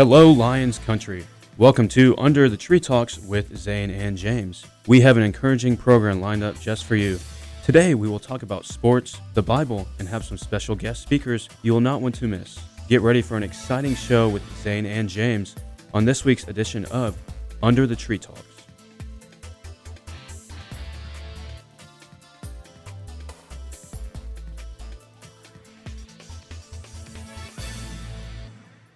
Hello, Lions Country. Welcome to Under the Tree Talks with Zane and James. We have an encouraging program lined up just for you. Today, we will talk about sports, the Bible, and have some special guest speakers you will not want to miss. Get ready for an exciting show with Zane and James on this week's edition of Under the Tree Talks.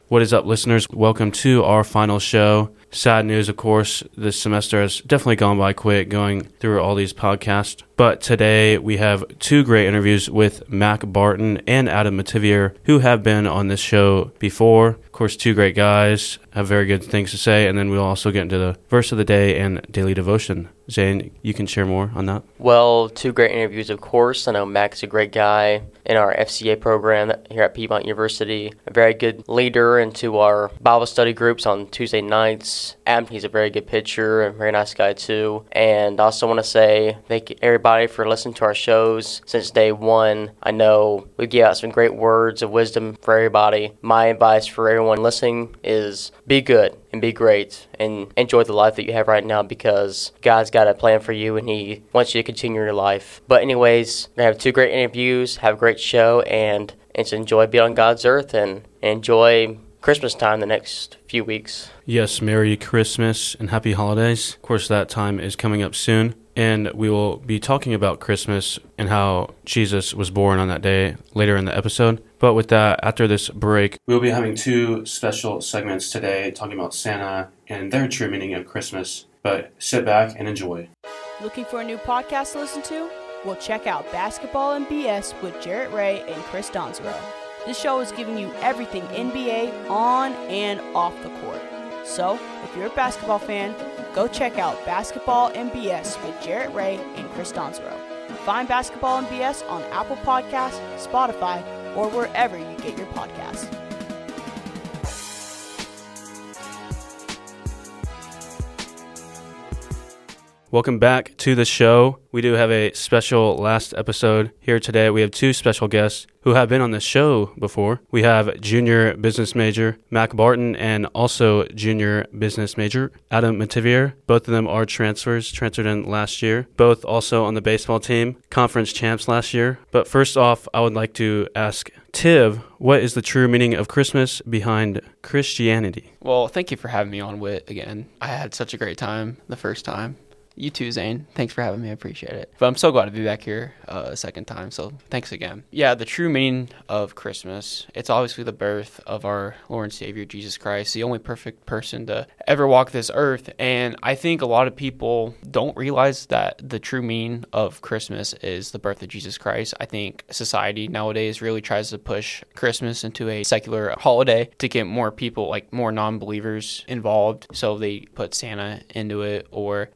What is up, listeners? Welcome to our final show. Sad news, of course, this semester has definitely gone by quick going through all these podcasts. But today we have two great interviews with Mac Barton and Adam Metivier, who have been on this show before. Of course, two great guys, have very good things to say, and then we'll also get into the verse of the day and daily devotion. Zane, you can share more on that. Well, two great interviews, of course. I know Mac's a great guy in our FCA program here at Piedmont University, a very good leader into our Bible study groups on Tuesday nights. Adam, he's a very good pitcher, a very nice guy too. And I also want to say thank you, everybody, for listening to our shows since day one. I know we give out some great words of wisdom for everybody. My advice for everyone listening is be good and be great and enjoy the life that you have right now, because God's got a plan for you and He wants you to continue your life. But anyways, we have two great interviews, have a great show, and it's enjoy being on God's earth and enjoy Christmas time the next few weeks. Yes, Merry Christmas and Happy Holidays. Of course, that time is coming up soon. And we will be talking about Christmas and how Jesus was born on that day later in the episode. But with that, after this break, we'll be having two special segments today talking about Santa and their true meaning of Christmas. But sit back and enjoy. Looking for a new podcast to listen to? Well, check out Basketball and BS with Jarrett Ray and Chris Donsero. This show is giving you everything NBA on and off the court. So, if you're a basketball fan, go check out Basketball and BS with Jarrett Ray and Chris Donsero. Find Basketball and BS on Apple Podcasts, Spotify, or wherever you get your podcasts. Welcome back to the show. We do have a special last episode here today. We have two special guests who have been on this show before. We have junior business major Mac Barton and also junior business major Adam Metivier. Both of them are transferred in last year. Both also on the baseball team, conference champs last year. But first off, I would like to ask Tiv, what is the true meaning of Christmas behind Christianity? Well, thank you for having me on Wit again. I had such a great time the first time. You too, Zane. Thanks for having me. I appreciate it. But I'm so glad to be back here a second time, so thanks again. Yeah, the true meaning of Christmas, it's obviously the birth of our Lord and Savior, Jesus Christ, the only perfect person to ever walk this earth. And I think a lot of people don't realize that the true meaning of Christmas is the birth of Jesus Christ. I think society nowadays really tries to push Christmas into a secular holiday to get more people, like more non-believers involved. So they put Santa into it, or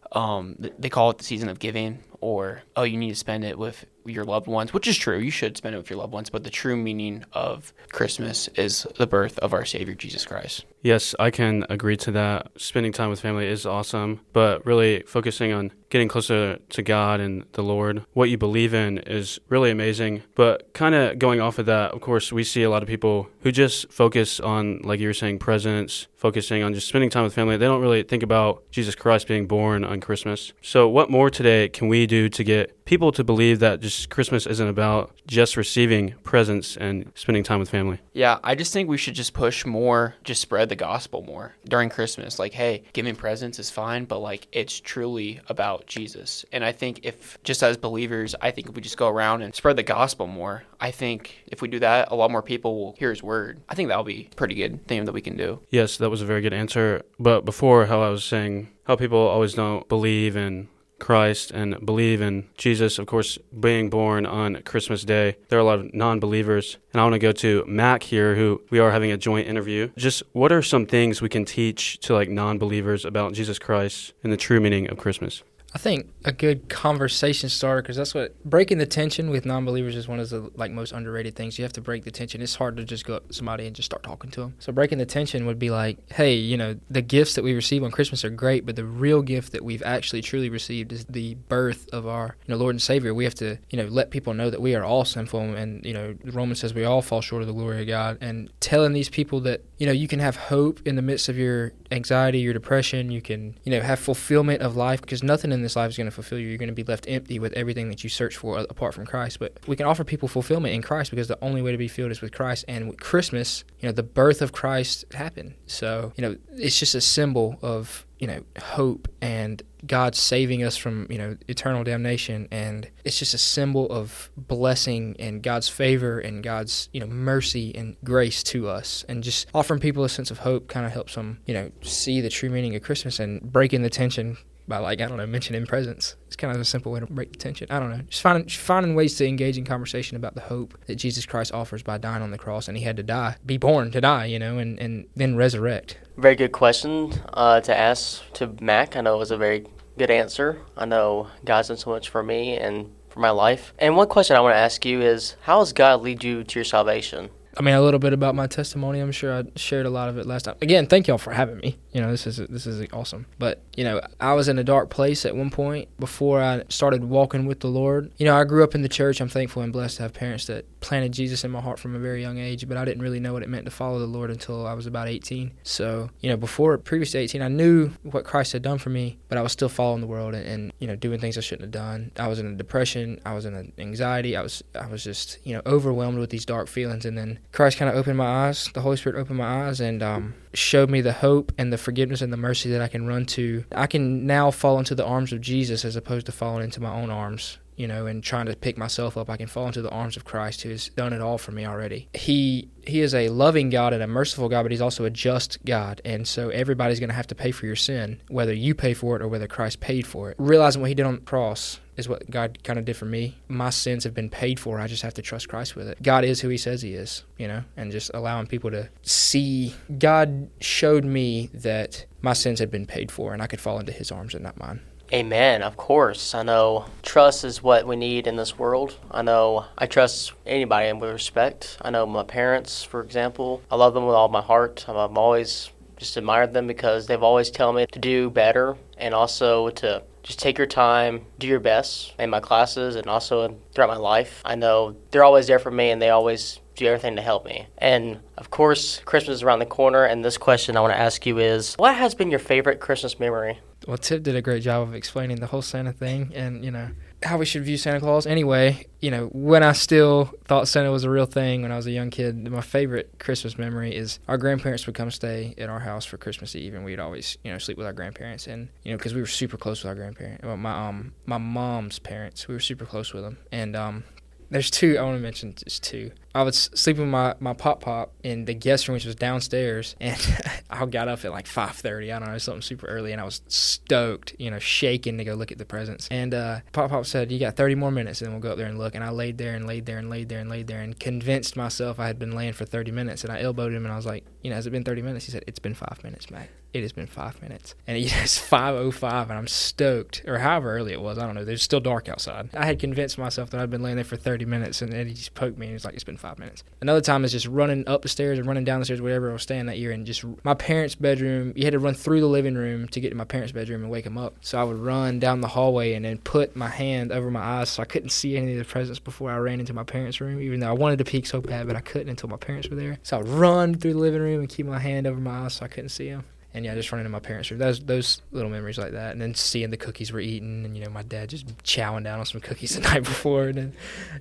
they call it the season of giving, or, oh, you need to spend it with your loved ones, which is true. You should spend it with your loved ones, but the true meaning of Christmas is the birth of our Savior, Jesus Christ. Yes, I can agree to that. Spending time with family is awesome, but really focusing on getting closer to God and the Lord, what you believe in, is really amazing. But kind of going off of that, of course, we see a lot of people who just focus on, like you were saying, presents, focusing on just spending time with family. They don't really think about Jesus Christ being born on Christmas. So what more today can we do to get people to believe that just Christmas isn't about just receiving presents and spending time with family? Yeah, I just think we should just push more, just spread the gospel more during Christmas. Like, hey, giving presents is fine, but like it's truly about Jesus. And I think if just as believers, I think if we just go around and spread the gospel more, I think if we do that, a lot more people will hear his word. I think that'll be a pretty good thing that we can do. Yes, that was a very good answer. But before, how I was saying, how people always don't believe in Christ and believe in Jesus, of course, being born on Christmas Day. There are a lot of non-believers. And I want to go to Mac here, who we are having a joint interview. Just what are some things we can teach to like non-believers about Jesus Christ and the true meaning of Christmas? I think a good conversation starter, because that's what breaking the tension with non-believers is one of the like most underrated things. You have to break the tension. It's hard to just go up to somebody and just start talking to them. So breaking the tension would be like, hey, you know, the gifts that we receive on Christmas are great, but the real gift that we've actually truly received is the birth of our Lord and Savior. We have to let people know that we are all sinful, and Romans says we all fall short of the glory of God. And telling these people that you know, you can have hope in the midst of your anxiety, your depression. You can, you know, have fulfillment of life, because nothing in this life is going to fulfill you. You're going to be left empty with everything that you search for apart from Christ. But we can offer people fulfillment in Christ, because the only way to be filled is with Christ. And with Christmas, you know, the birth of Christ happened. So, you know, it's just a symbol of, you know, hope and God saving us from, you know, eternal damnation. And it's just a symbol of blessing and God's favor and God's, you know, mercy and grace to us. And just offering people a sense of hope kind of helps them, you know, see the true meaning of Christmas and breaking the tension by, like, I don't know, mentioning presents. It's kind of a simple way to break the tension. I don't know. Just finding ways to engage in conversation about the hope that Jesus Christ offers by dying on the cross. And he had to die, be born to die, you know, and then resurrect. Very good question to ask to Mac. I know it was a very good answer. I know God's done so much for me and for my life. And one question I want to ask you is, how does God lead you to your salvation? I mean, a little bit about my testimony. I'm sure I shared a lot of it last time. Again, thank y'all for having me. You know, this is awesome. But, you know, I was in a dark place at one point before I started walking with the Lord. You know, I grew up in the church. I'm thankful and blessed to have parents that planted Jesus in my heart from a very young age, but I didn't really know what it meant to follow the Lord until I was about 18. So, you know, previous to 18, I knew what Christ had done for me, but I was still following the world and you know, doing things I shouldn't have done. I was in a depression. I was in an anxiety. I was just, you know, overwhelmed with these dark feelings. And then Christ kind of opened my eyes. The Holy Spirit opened my eyes and showed me the hope and the forgiveness and the mercy that I can run to. I can now fall into the arms of Jesus as opposed to falling into my own arms, you know, and trying to pick myself up. I can fall into the arms of Christ, who has done it all for me already. He is a loving God and a merciful God, but he's also a just God. And so everybody's going to have to pay for your sin, whether you pay for it or whether Christ paid for it. Realizing what he did on the cross is what God kind of did for me. My sins have been paid for. I just have to trust Christ with it. God is who he says he is, you know, and just allowing people to see. God showed me that my sins had been paid for and I could fall into his arms and not mine. Amen, of course. I know trust is what we need in this world. I know I trust anybody with respect. I know my parents, for example. I love them with all my heart. I've always just admired them because they've always told me to do better and also to just take your time, do your best in my classes and also throughout my life. I know they're always there for me and they always do everything to help me. And of course, Christmas is around the corner, and this question I want to ask you is, what has been your favorite Christmas memory? Well, Tip did a great job of explaining the whole Santa thing and, you know, how we should view Santa Claus. Anyway, you know, when I still thought Santa was a real thing when I was a young kid, my favorite Christmas memory is our grandparents would come stay at our house for Christmas Eve, and we'd always, you know, sleep with our grandparents. And, you know, because we were super close with our grandparents, well, my mom's parents, we were super close with them. And there's two, I want to mention just two. I would sleep with my pop-pop in the guest room, which was downstairs, and I got up at like 5:30, I don't know, something super early, and I was stoked, you know, shaking to go look at the presents. And pop-pop said, you got 30 more minutes, and then we'll go up there and look. And I laid there and convinced myself I had been laying for 30 minutes, and I elbowed him, and I was like, you know, has it been 30 minutes? He said, it's been 5 minutes, mate. It has been 5 minutes. And it's 5:05, and I'm stoked, or however early it was, I don't know, there's still dark outside. I had convinced myself that I'd been laying there for 30 minutes, and then he just poked me, and he's like, it's been 5 minutes. Another time is just running up the stairs and running down the stairs, whatever I was staying that year, and just my parents' bedroom. You had to run through the living room to get to my parents' bedroom and wake them up. So I would run down the hallway and then put my hand over my eyes so I couldn't see any of the presents before I ran into my parents' room, even though I wanted to peek so bad, but I couldn't until my parents were there. So I would run through the living room and keep my hand over my eyes so I couldn't see them. And, yeah, just running to my parents' room. Those little memories like that. And then seeing the cookies we're eating and, you know, my dad just chowing down on some cookies the night before. And then,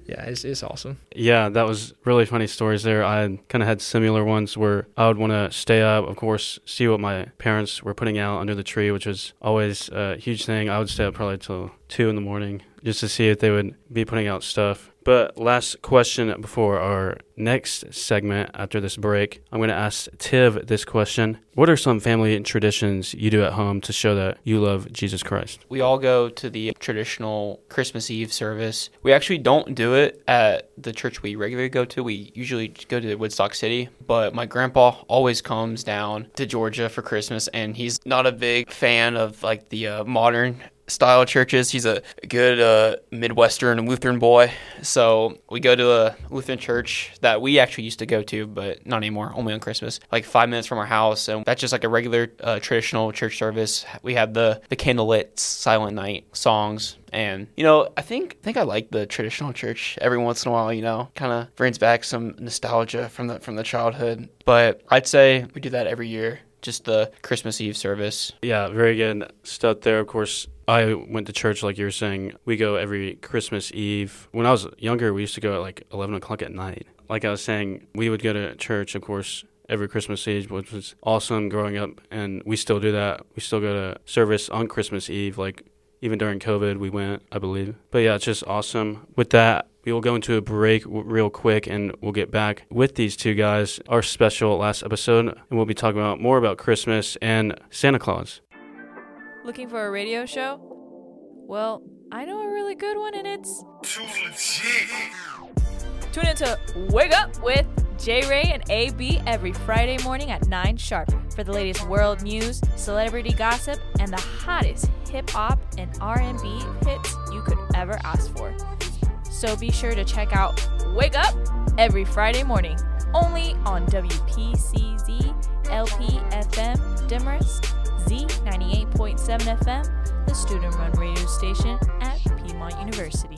yeah, it's awesome. Yeah, that was really funny stories there. I kind of had similar ones where I would want to stay up, of course, see what my parents were putting out under the tree, which was always a huge thing. I would stay up probably till 2 in the morning just to see if they would be putting out stuff. But last question before our next segment after this break, I'm going to ask Tiv this question. What are some family traditions you do at home to show that you love Jesus Christ? We all go to the traditional Christmas Eve service. We actually don't do it at the church we regularly go to. We usually go to Woodstock City, but my grandpa always comes down to Georgia for Christmas, and he's not a big fan of like the modern style of churches. He's a good Midwestern Lutheran boy. So we go to a Lutheran church that we actually used to go to, but not anymore, only on Christmas, like 5 minutes from our house. And that's just like a regular traditional church service. We had the candlelit silent night songs. And, you know, I think I like the traditional church every once in a while, you know, kind of brings back some nostalgia from the childhood. But I'd say we do that every year, just the Christmas Eve service. Yeah, very good stuff there. Of course, I went to church, like you were saying. We go every Christmas Eve. When I was younger, we used to go at like 11 o'clock at night. Like I was saying, we would go to church, of course, every Christmas Eve, which was awesome growing up. And we still do that. We still go to service on Christmas Eve, like even during COVID, we went, I believe. But yeah, it's just awesome. With that, we will go into a break real quick, and we'll get back with these two guys, our special last episode, and we'll be talking about more about Christmas and Santa Claus. Looking for a radio show? Well, I know a really good one, and it's Too Legit. Tune in to Wake Up with J. Ray and A.B. every Friday morning at 9 sharp for the latest world news, celebrity gossip, and the hottest hip-hop and R&B hits you could ever ask for. So be sure to check out Wake Up every Friday morning, only on WPCZ LP FM, Demorest, Z98.7 FM, the student-run radio station at Piedmont University.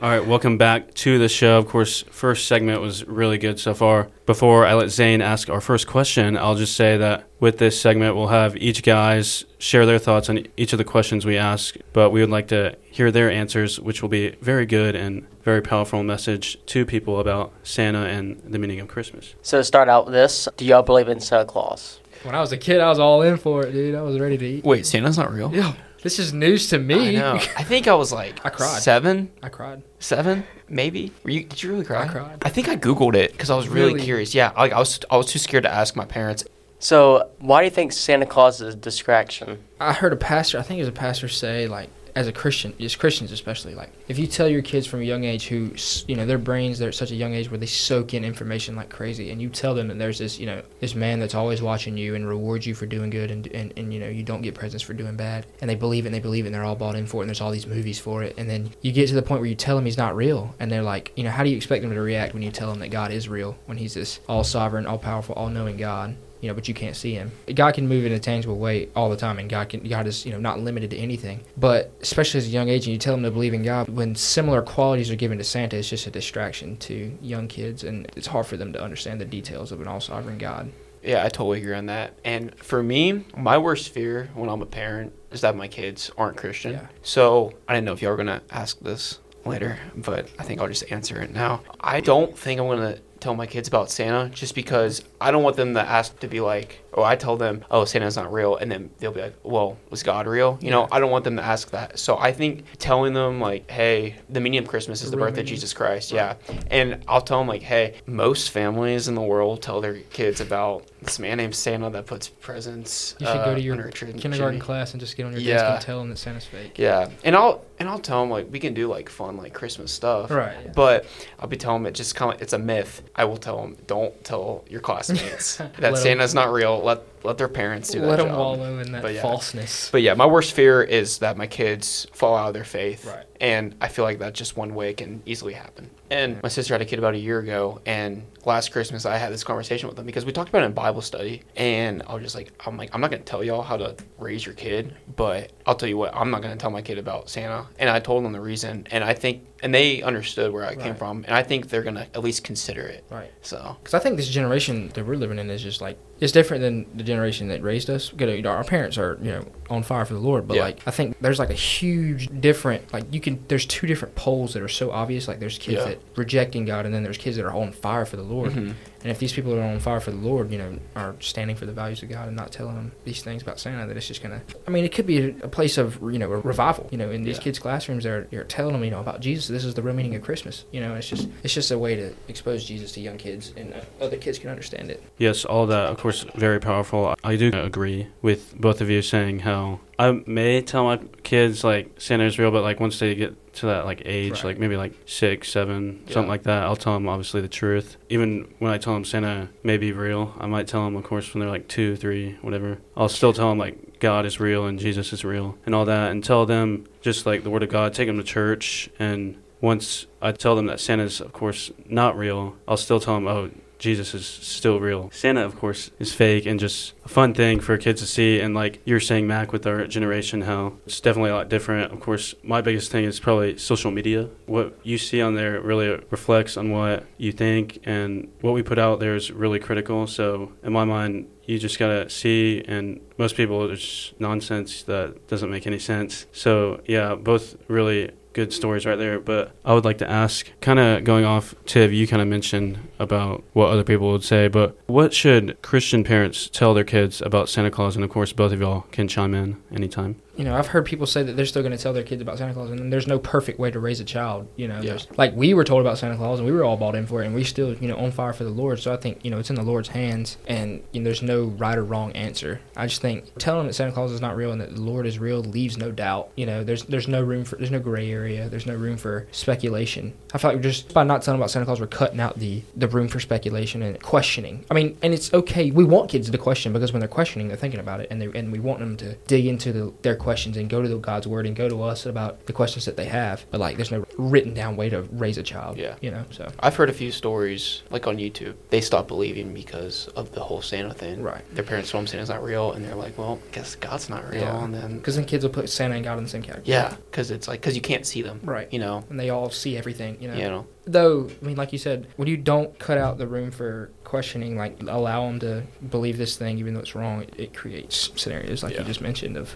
All right, welcome back to the show. Of course, first segment was really good so far. Before I let Zane ask our first question, I'll just say that with this segment, we'll have each guys share their thoughts on each of the questions we ask, but we would like to hear their answers, which will be very good and very powerful message to people about Santa and the meaning of Christmas. So to start out with this, do y'all believe in Santa Claus? When I was a kid, I was all in for it, dude. I was ready to eat. Wait, Santa's not real? Yeah. This is news to me. I know. I think I was like I cried. Seven. I cried. Seven, maybe. Did you really cry? I cried. I think I Googled it because I was really curious. Yeah, I was too scared to ask my parents. So why do you think Santa Claus is a distraction? I heard a pastor, I think it was a pastor, say, like, as a Christian, just Christians especially, like, if you tell your kids from a young age who, you know, their brains, they're at such a young age where they soak in information like crazy, and you tell them that there's this, you know, this man that's always watching you and rewards you for doing good and you know, you don't get presents for doing bad, and they believe it and they're all bought in for it, and there's all these movies for it, and then you get to the point where you tell them he's not real, and they're like, you know, how do you expect them to react when you tell them that God is real, when he's this all-sovereign, all-powerful, all-knowing God? You know, but you can't see him. God can move in a tangible way all the time, and God is, you know, not limited to anything. But especially as a young age, and you tell them to believe in God, when similar qualities are given to Santa, it's just a distraction to young kids, and it's hard for them to understand the details of an all-sovereign God. Yeah, I totally agree on that. And for me, my worst fear when I'm a parent is that my kids aren't Christian. Yeah. So I didn't know if y'all were going to ask this later, but I think I'll just answer it now. I don't think I'm going to tell my kids about Santa, just because I don't want them to ask to be like, oh, I tell them, oh, Santa's not real, and then they'll be like, well, was God real? You know, I don't want them to ask that. So I think telling them, like, hey, the meaning of Christmas is the birth of Jesus Christ. Yeah. And I'll tell them, like, hey, most families in the world tell their kids about this man named Santa that puts presents. You should go to your kindergarten class and just get on your desk and tell them that Santa's fake. Yeah. And I'll tell them, like, we can do, like, fun, like, Christmas stuff. Right. Yeah. But I'll be telling them, it just kind of, it's a myth. I will tell them, don't tell your classmates that Santa's not real. Let their parents do that. Let them wallow in that falseness. But yeah, my worst fear is that my kids fall out of their faith. Right. And I feel like that's just one way it can easily happen. And my sister had a kid about a year ago, and last Christmas I had this conversation with them because we talked about it in Bible study, and I was just like, I'm not going to tell y'all how to raise your kid, but I'll tell you what, I'm not going to tell my kid about Santa. And I told them the reason, and I think, and they understood where I came from, and I think they're going to at least consider it. Right. So, because I think this generation that we're living in is just like, it's different than the generation that raised us. You know, our parents are, you know, on fire for the Lord, but like, I think there's like a huge different, like, there's two different poles that are so obvious. Like, there's kids that rejecting God, and then there's kids that are on fire for the Lord. Mm-hmm. And if these people that are on fire for the Lord, you know, are standing for the values of God and not telling them these things about Santa, that it's just going to, I mean, it could be a place of, you know, a revival, you know, in these kids' classrooms, you're telling them, you know, about Jesus. This is the real meaning of Christmas. You know, it's just a way to expose Jesus to young kids, and other kids can understand it. Yes, all that, of course, very powerful. I do agree with both of you saying how I may tell my kids, like, Santa's real, but, like, once they get to that like age, right. like maybe like 6, 7, yeah. something like that, I'll tell them obviously the truth. Even when I tell them Santa may be real, I might tell them, of course, when they're like 2, 3, whatever, I'll still tell them like God is real and Jesus is real and all that, and tell them just like the Word of God, take them to church. And once I tell them that Santa's, of course, not real, I'll still tell them, oh, Jesus is still real. Santa, of course, is fake and just a fun thing for kids to see. And like you're saying, Mac, with our generation, how it's definitely a lot different. Of course, my biggest thing is probably social media. What you see on there really reflects on what you think, and what we put out there is really critical. So in my mind, you just gotta see, and most people, it's nonsense that doesn't make any sense. So yeah, both really good stories right there. But I would like to ask, kind of going off, Tiv, you kind of mentioned about what other people would say, but what should Christian parents tell their kids about Santa Claus? And of course, both of y'all can chime in anytime. You know, I've heard people say that they're still going to tell their kids about Santa Claus, and there's no perfect way to raise a child. You know, yeah. like we were told about Santa Claus, and we were all bought in for it, and we still, you know, on fire for the Lord. So I think, you know, it's in the Lord's hands, and you know, there's no right or wrong answer. I just think telling them that Santa Claus is not real and that the Lord is real leaves no doubt. You know, there's no gray area. There's no room for speculation. I feel like just by not telling them about Santa Claus, we're cutting out the room for speculation and questioning. I mean, and it's okay. We want kids to question, because when they're questioning, they're thinking about it, and we want them to dig into their questions and go to God's Word and go to us about the questions that they have. But like, there's no written down way to raise a child. Yeah, you know. So I've heard a few stories like on YouTube. They stopped believing because of the whole Santa thing. Right. Their parents told them Santa's not real, and they're like, well, I guess God's not real. Yeah. And then because then kids will put Santa and God in the same category. Yeah, because it's like, because you can't see them. Right. You know. And they all see everything. You know. You know. Though, I mean, like you said, when you don't cut out the room for questioning, like allow them to believe this thing even though it's wrong, it creates scenarios like yeah. you just mentioned of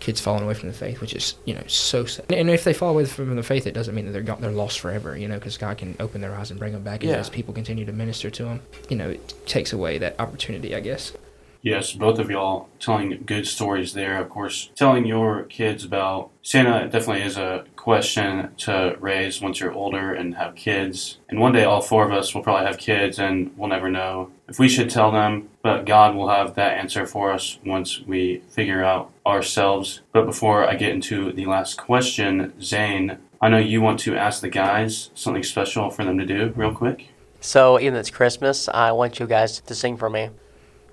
kids falling away from the faith, which is, you know, so sad. And if they fall away from the faith, it doesn't mean that they're lost forever, you know, because God can open their eyes and bring them back. And yeah. as people continue to minister to them, you know, it takes away that opportunity, I guess. Yes, both of y'all telling good stories there. Of course, telling your kids about Santa definitely is a question to raise once you're older and have kids. And one day all four of us will probably have kids, and we'll never know if we should tell them, but God will have that answer for us once we figure out ourselves. But before I get into the last question, Zane, I know you want to ask the guys something special for them to do real quick. So even though it's Christmas, I want you guys to sing for me.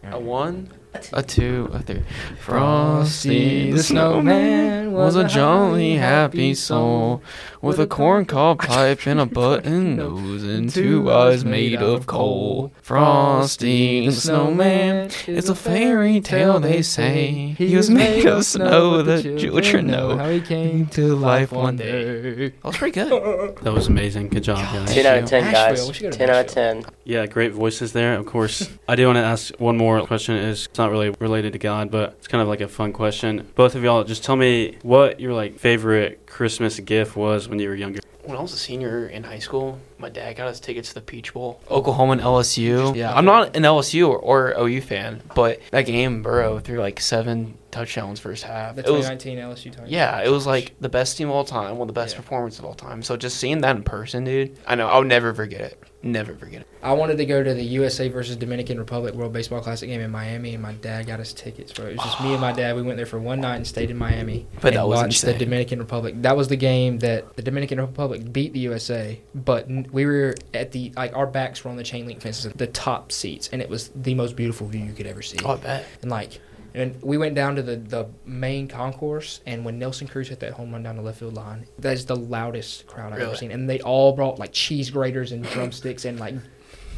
A 1, a 2, a 3. Frosty the snowman was a jolly happy soul with a corncob pipe and a button nose and two eyes made of coal. Frosty the snowman is a fairy tale, they say. He was made of snow, the children know how he came to life one day. That was pretty good. That was amazing. Good job, guys. 10 out of 10, guys. 10 out of 10. Yeah, great voices there. Of course, I do want to ask one more question. It's not really related to God, but it's kind of like a fun question. Both of y'all, just tell me what your like favorite Christmas gift was when you were younger. When I was a senior in high school, my dad got us tickets to the Peach Bowl. Oklahoma and LSU. Yeah, I'm not an LSU or OU fan, but that game, Burrow threw like 7 touchdowns first half. The 2019 LSU time. Yeah, it was like the best team of all time, one of the best performances of all time. So just seeing that in person, dude, I know I'll never forget it. Never forget it. I wanted to go to the USA versus Dominican Republic World Baseball Classic game in Miami, and my dad got us tickets, bro. It was just me and my dad. We went there for one night and stayed in Miami. But that was watched insane. The Dominican Republic. That was the game that the Dominican Republic beat the USA, but we were at the, like, our backs were on the chain link fences, the top seats, and it was the most beautiful view you could ever see. Oh, I bet. And, like, and we went down to the main concourse, and when Nelson Cruz hit that home run down the left field line, that is the loudest crowd I've ever seen. And they all brought, like, cheese graters and drumsticks and, like,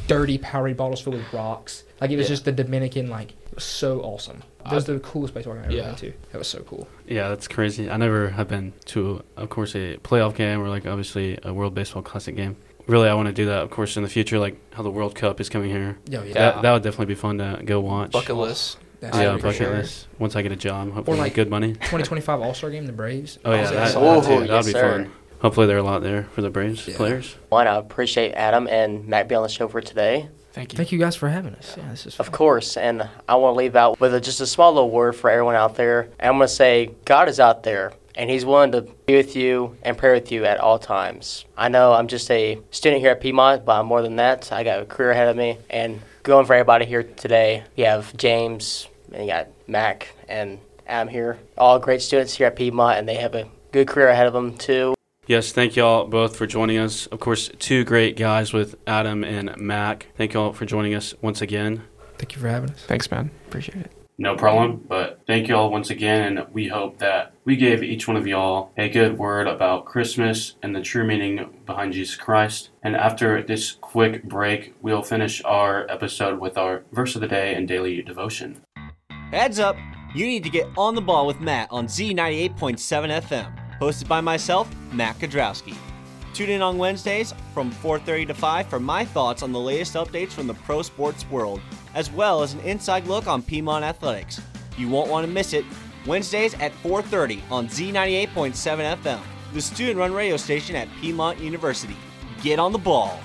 dirty, powdery bottles filled with rocks. Like, it was just the Dominican, like, it was so awesome. That was the coolest baseball game I've ever been to. That was so cool. Yeah, that's crazy. I never have been to, of course, a playoff game or, like, obviously a World Baseball Classic game. Really, I want to do that, of course, in the future, like how the World Cup is coming here. Oh, yeah. That would definitely be fun to go watch. Bucket list. That's bucket list. Once I get a job, hopefully, or like good money. 2025 All-Star Game, the Braves. Oh, yeah. That would be fun. Hopefully, there are a lot there for the Braves players. Well, I appreciate Adam and Matt being on the show for today. Thank you. Thank you guys for having us. Yeah, this is fun. Of course, and I want to leave out with just a small little word for everyone out there. And I'm going to say, God is out there, and He's willing to be with you and pray with you at all times. I know I'm just a student here at Piedmont, but I'm more than that. I got a career ahead of me. And going for everybody here today, you have James, and you got Mac, and Adam here. All great students here at Piedmont, and they have a good career ahead of them, too. Yes, thank y'all both for joining us. Of course, two great guys with Adam and Mac. Thank y'all for joining us once again. Thank you for having us. Thanks, man. Appreciate it. No problem, but thank y'all once again, and we hope that we gave each one of y'all a good word about Christmas and the true meaning behind Jesus Christ. And after this quick break, we'll finish our episode with our verse of the day and daily devotion. Heads up, you need to get on the ball with Matt on Z98.7 FM, hosted by myself, Matt Kudrowski. Tune in on Wednesdays from 4:30 to 5 for my thoughts on the latest updates from the pro sports world, as well as an inside look on Piedmont athletics. You won't want to miss it. Wednesdays at 4:30 on Z98.7 FM, the student-run radio station at Piedmont University. Get on the ball.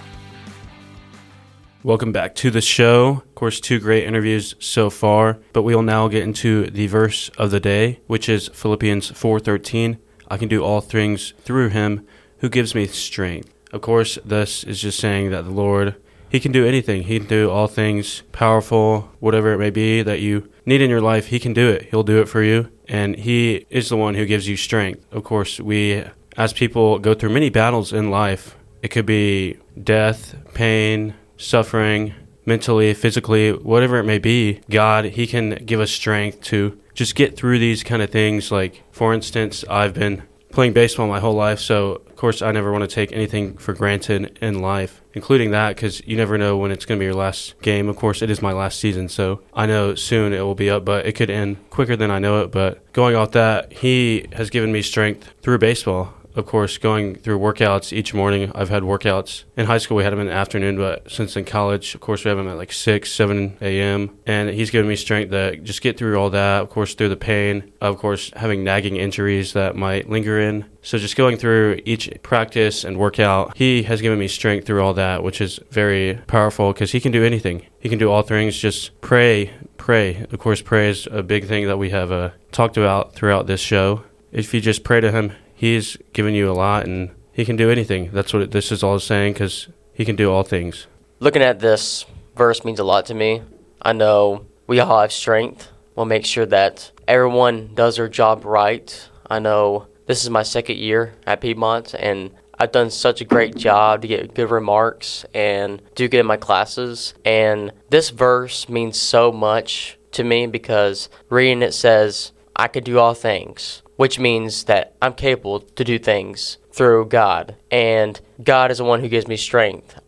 Welcome back to the show. Of course, two great interviews so far, but we will now get into the verse of the day, which is Philippians 4:13. I can do all things through him who gives me strength. Of course, this is just saying that the Lord, he can do anything. He can do all things, powerful, whatever it may be that you need in your life, he can do it. He'll do it for you, and he is the one who gives you strength. Of course, we, as people, go through many battles in life. It could be death, pain, suffering, mentally, physically, whatever it may be. God, he can give us strength to just get through these kind of things. Like, for instance, I've been playing baseball my whole life, so of course I never want to take anything for granted in life, including that, because you never know when it's going to be your last game. Of course, it is my last season, so I know soon it will be up, but it could end quicker than I know it. But going off that, he has given me strength through baseball. Of course, going through workouts each morning. I've had workouts in high school. We had them in the afternoon, but since in college, of course, we have them at like 6-7 a.m. and he's given me strength to just get through all that. Of course, through the pain, of course, having nagging injuries that might linger in. So just going through each practice and workout, he has given me strength through all that, which is very powerful because he can do anything. He can do all things. Just pray. Of course, prayer is a big thing that we have talked about throughout this show. If you just pray to him, he's given you a lot, and he can do anything. That's what this is all saying, because he can do all things. Looking at this verse means a lot to me. I know we all have strength. We'll make sure that everyone does their job right. I know this is my second year at Piedmont, and I've done such a great job to get good remarks and do good in my classes. And this verse means so much to me because reading it says, I could do all things, which means that I'm capable to do things through God. And God is the one who gives me strength.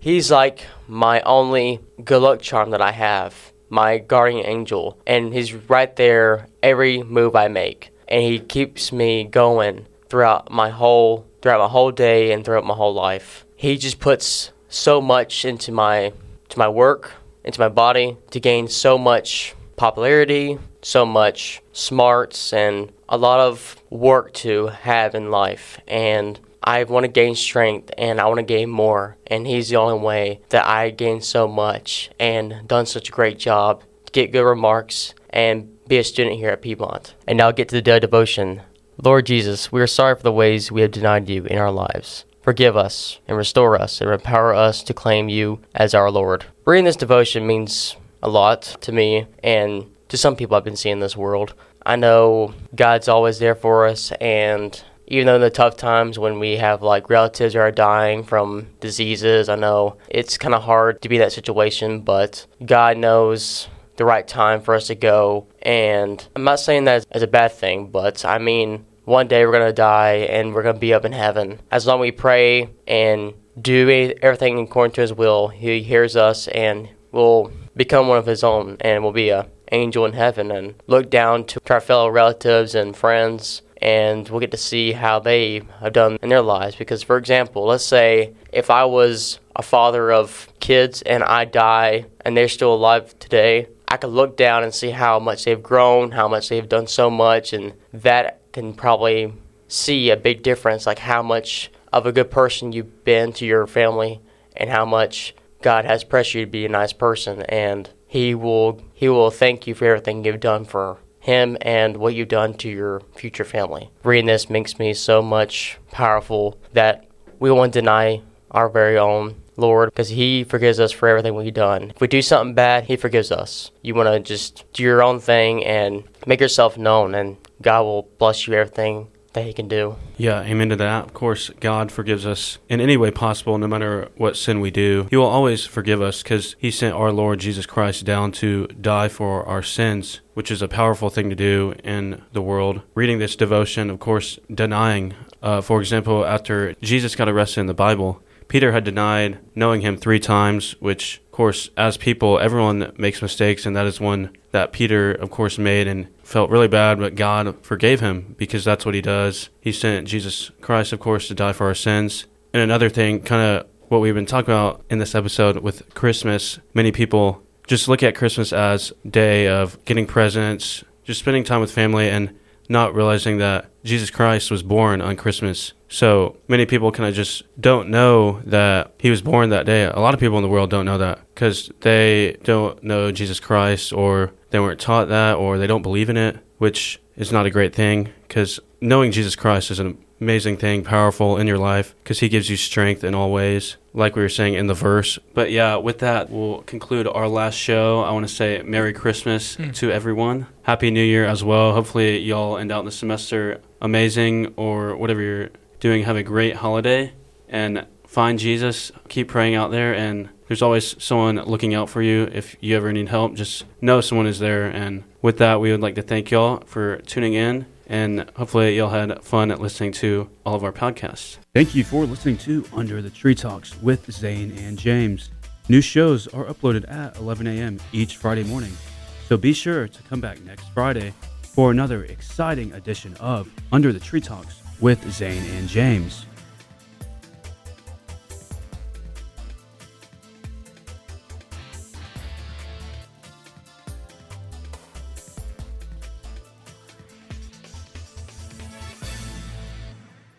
He's like my only good luck charm that I have, my guardian angel. And he's right there every move I make. And he keeps me going throughout my whole day and throughout my whole life. He just puts so much into my work, into my body, to gain so much popularity, so much smarts, and a lot of work to have in life. And I want to gain strength, and I want to gain more. And he's the only way that I gain so much and done such a great job to get good remarks and be a student here at Piedmont. And now get to the daily devotion. Lord Jesus, we are sorry for the ways we have denied you in our lives. Forgive us and restore us and empower us to claim you as our Lord. Reading this devotion means a lot to me and to some people I've been seeing in this world. I know God's always there for us, and even though in the tough times when we have like relatives who are dying from diseases, I know it's kind of hard to be in that situation, but God knows the right time for us to go. And I'm not saying that as a bad thing, but I mean, one day we're going to die and we're going to be up in heaven. As long as we pray and do everything according to his will, he hears us and will become one of his own, and will be an angel in heaven and look down to our fellow relatives and friends, and we'll get to see how they have done in their lives. Because, for example, let's say if I was a father of kids and I die and they're still alive today, I could look down and see how much they've grown, how much they've done so much, and that can probably see a big difference, like how much of a good person you've been to your family and how much God has pressured you to be a nice person. And he will thank you for everything you've done for him and what you've done to your future family. Reading this makes me so much powerful that we won't deny our very own Lord, because he forgives us for everything we've done. If we do something bad, he forgives us. You want to just do your own thing and make yourself known, and God will bless you everything that he can do. Yeah, amen to that. Of course, God forgives us in any way possible, no matter what sin we do. He will always forgive us because he sent our Lord Jesus Christ down to die for our sins, which is a powerful thing to do in the world. Reading this devotion, of course, denying. For example, after Jesus got arrested in the Bible, Peter had denied knowing him 3 times, which, of course, as people, everyone makes mistakes, and that is one that Peter, of course, made and felt really bad, but God forgave him because that's what he does. He sent Jesus Christ, of course, to die for our sins. And another thing, kind of what we've been talking about in this episode with Christmas, many people just look at Christmas as a day of getting presents, just spending time with family, and not realizing that Jesus Christ was born on Christmas. So many people kind of just don't know that he was born that day. A lot of people in the world don't know that because they don't know Jesus Christ, or they weren't taught that, or they don't believe in it, which is not a great thing, because knowing Jesus Christ is an amazing thing, powerful in your life, because he gives you strength in all ways, like we were saying in the verse. But yeah, with that, we'll conclude our last show. I want to say Merry Christmas to everyone. Happy New Year as well. Hopefully y'all end out the semester amazing, or whatever you're doing. Have a great holiday and find Jesus. Keep praying out there, and there's always someone looking out for you. If you ever need help, just know someone is there. And with that, we would like to thank y'all for tuning in, and hopefully y'all had fun at listening to all of our podcasts. Thank you for listening to Under the Tree Talks with Zane and James. New shows are uploaded at 11 a.m. each Friday morning, so be sure to come back next Friday for another exciting edition of Under the Tree Talks with Zane and James.